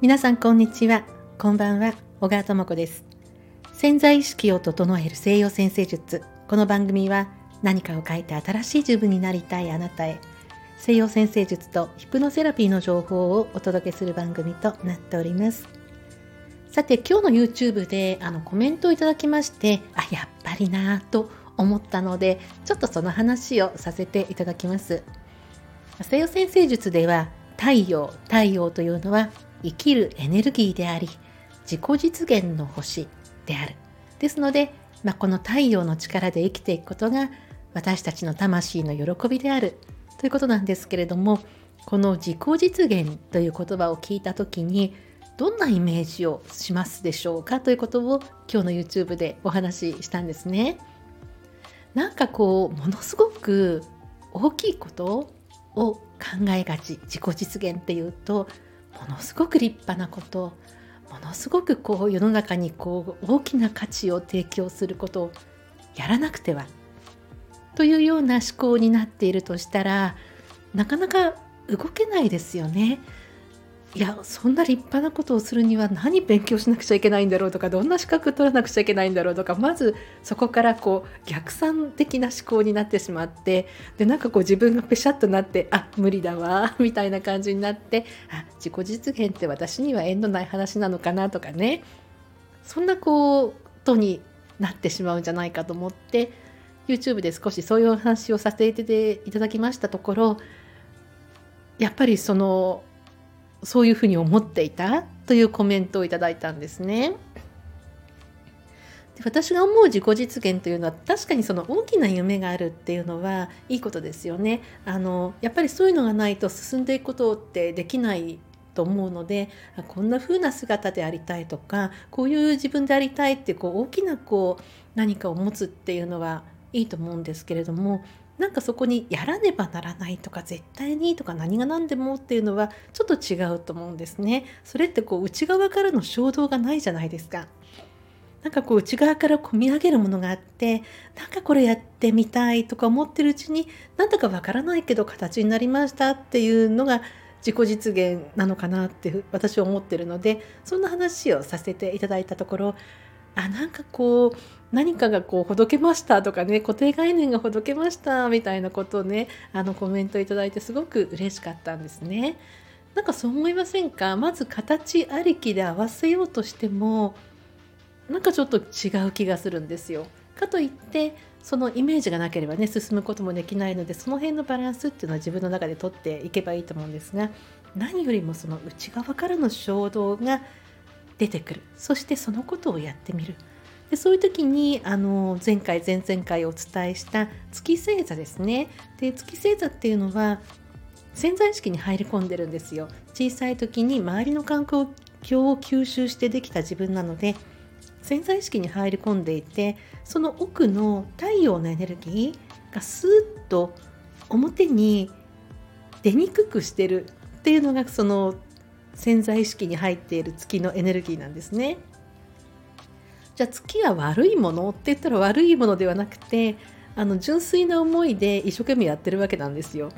皆さんこんにちは、こんばんは。小川智子です。潜在意識を整える西洋占星術。この番組は何かを変えて新しい自分になりたいあなたへ、西洋占星術とヒプノセラピーの情報をお届けする番組となっております。さて、今日の YouTube でコメントをいただきまして、やっぱりなと思ったので、ちょっとその話をさせていただきます。西洋占星術では太陽というのは生きるエネルギーであり、自己実現の星である。ですので、この太陽の力で生きていくことが私たちの魂の喜びであるということなんですけれども、この自己実現という言葉を聞いたときにどんなイメージをしますでしょうかということを今日の YouTube でお話ししたんですね。ものすごく大きいことを考えがち。自己実現っていうと、ものすごく立派なこと、ものすごく世の中に大きな価値を提供することをやらなくてはというような思考になっているとしたら、なかなか動けないですよね。そんな立派なことをするには何勉強しなくちゃいけないんだろうとか、どんな資格取らなくちゃいけないんだろうとか、まずそこから逆算的な思考になってしまって、で自分がペシャッとなって、無理だわみたいな感じになって、自己実現って私には縁のない話なのかなとかね、そんなことになってしまうんじゃないかと思って、 YouTube で少しそういうお話をさせていただきましたところ、やっぱりそういうふうに思っていたというコメントをいただいたんですね。で、私が思う自己実現というのは、確かにその大きな夢があるっていうのはいいことですよね。やっぱりそういうのがないと進んでいくことってできないと思うので、こんな風な姿でありたいとか、こういう自分でありたいって大きな何かを持つっていうのはいいと思うんですけれども、そこにやらねばならないとか、絶対にとか、何が何でもっていうのはちょっと違うと思うんですね。それって内側からの衝動がないじゃないですか。内側から込み上げるものがあって、これやってみたいとか思ってるうちに、なんだかわからないけど形になりましたっていうのが自己実現なのかなって私は思ってるので、そんな話をさせていただいたところ、何かがほどけましたとかね、固定概念がほどけましたみたいなことをね、コメントいただいてすごく嬉しかったんですね。そう思いませんか？まず形ありきで合わせようとしても、ちょっと違う気がするんですよ。かといってそのイメージがなければね、進むこともできないので、その辺のバランスっていうのは自分の中で取っていけばいいと思うんですが、何よりもその内側からの衝動が出てくる。そしてそのことをやってみる。で、そういう時に前々回お伝えした月星座ですね。で、月星座っていうのは潜在意識に入り込んでるんですよ。小さい時に周りの環境を吸収してできた自分なので、潜在意識に入り込んでいて、その奥の太陽のエネルギーがスーッと表に出にくくしてるっていうのが、その潜在意識に入っている月のエネルギーなんですね。じゃあ月は悪いものって言ったら、悪いものではなくて、純粋な思いで一生懸命やってるわけなんですよ。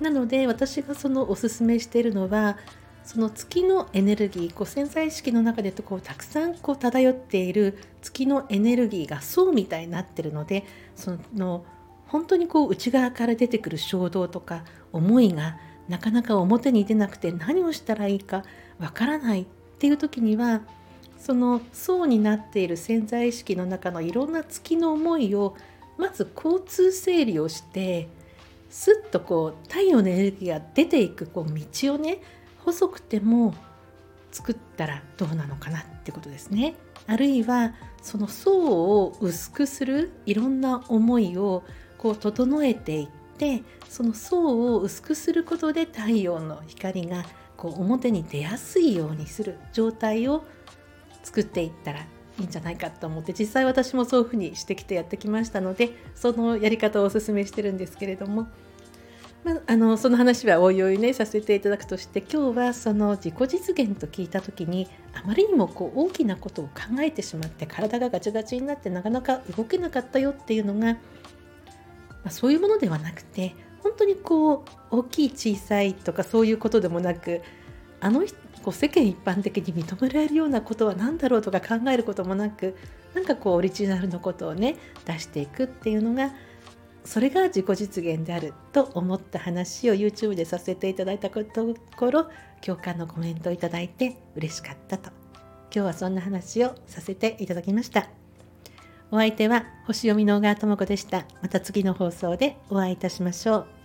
なので私がおすすめしているのは、その月のエネルギー、潜在意識の中でたくさん漂っている月のエネルギーが層みたいになってるので、その本当に内側から出てくる衝動とか思いがなかなか表に出なくて、何をしたらいいかわからないっていう時には、その層になっている潜在意識の中のいろんな月の思いをまず交通整理をして、スッと太陽のエネルギーが出ていく道をね、細くても作ったらどうなのかなってことですね。あるいはその層を薄くするいろんな思いを整えていって、その層を薄くすることで太陽の光が表に出やすいようにする状態を作っていったらいいんじゃないかと思って、実際私もそういうふうにしてきてやってきましたので、そのやり方をお勧めしてるんですけれども、その話はおいおいね、させていただくとして、今日はその自己実現と聞いた時に、あまりにも大きなことを考えてしまって、体がガチガチになってなかなか動けなかったよっていうのが、そういうものではなくて、本当にこう大きい小さいとかそういうことでもなく、あのこう世間一般的に認められるようなことは何だろうとか考えることもなく、なんかこうオリジナルのことをね出していくっていうのが、それが自己実現であると思った話を YouTube でさせていただいたところ、共感のコメントをいただいて嬉しかったと、今日はそんな話をさせていただきました。お相手は星読みの小川智子でした。また次の放送でお会いいたしましょう。